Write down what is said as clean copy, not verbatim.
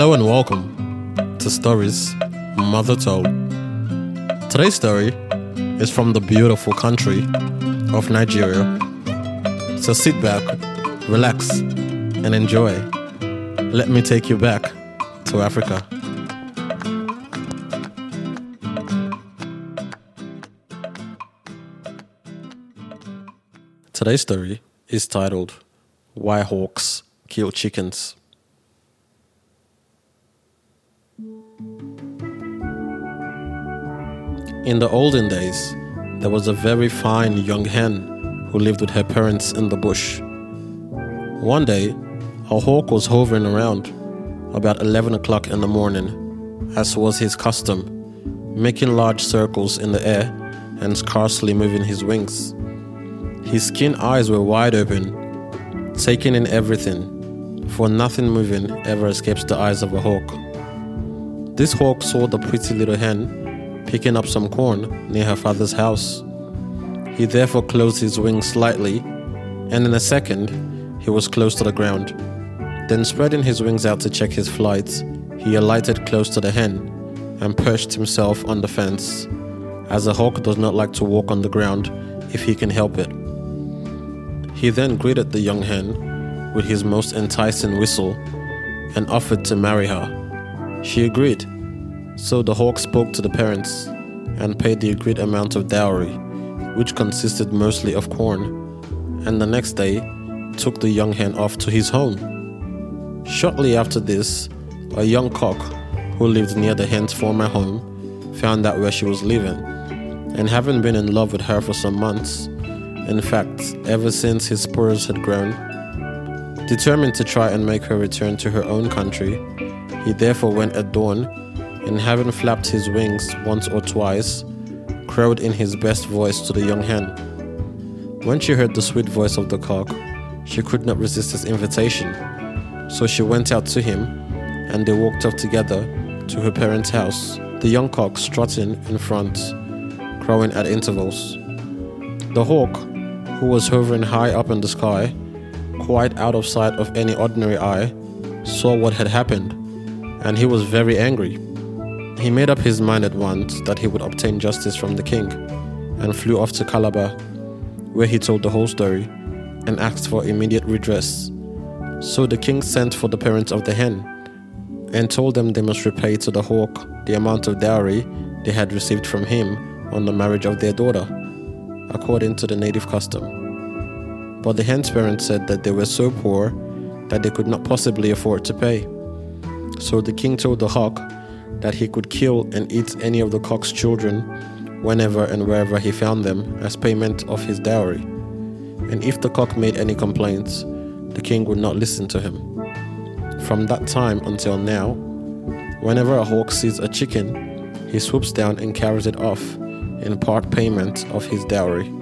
Hello and welcome to Stories Mother Told. Today's story is from the beautiful country of Nigeria. So sit back, relax, and enjoy. Let me take you back to Africa. Today's story is titled, Why Hawks Kill Chickens. In the olden days, there was a very fine young hen who lived with her parents in the bush. One day, a hawk was hovering around about 11 o'clock in the morning, as was his custom, making large circles in the air and scarcely moving his wings. His keen eyes were wide open, taking in everything, for nothing moving ever escapes the eyes of a hawk. This hawk saw the pretty little hen picking up some corn near her father's house. He therefore closed his wings slightly, and in a second, he was close to the ground. Then spreading his wings out to check his flight, he alighted close to the hen and perched himself on the fence, as a hawk does not like to walk on the ground if he can help it. He then greeted the young hen with his most enticing whistle and offered to marry her. She agreed. So the hawk spoke to the parents and paid the agreed amount of dowry, which consisted mostly of corn, and the next day took the young hen off to his home. Shortly after this, a young cock who lived near the hen's former home found out where she was living, and having been in love with her for some months, in fact, ever since his spurs had grown, determined to try and make her return to her own country, he therefore went at dawn and having flapped his wings once or twice, crowed in his best voice to the young hen. When she heard the sweet voice of the cock, she could not resist his invitation, so she went out to him, and they walked off together to her parents' house, the young cock strutting in front, crowing at intervals. The hawk, who was hovering high up in the sky, quite out of sight of any ordinary eye, saw what had happened, and he was very angry. He made up his mind at once that he would obtain justice from the king and flew off to Calabar, where he told the whole story and asked for immediate redress. So the king sent for the parents of the hen and told them they must repay to the hawk the amount of dowry they had received from him on the marriage of their daughter, according to the native custom. But the hen's parents said that they were so poor that they could not possibly afford to pay. So the king told the hawk that he could kill and eat any of the cock's children whenever and wherever he found them as payment of his dowry. And if the cock made any complaints, the king would not listen to him. From that time until now, whenever a hawk sees a chicken, he swoops down and carries it off in part payment of his dowry.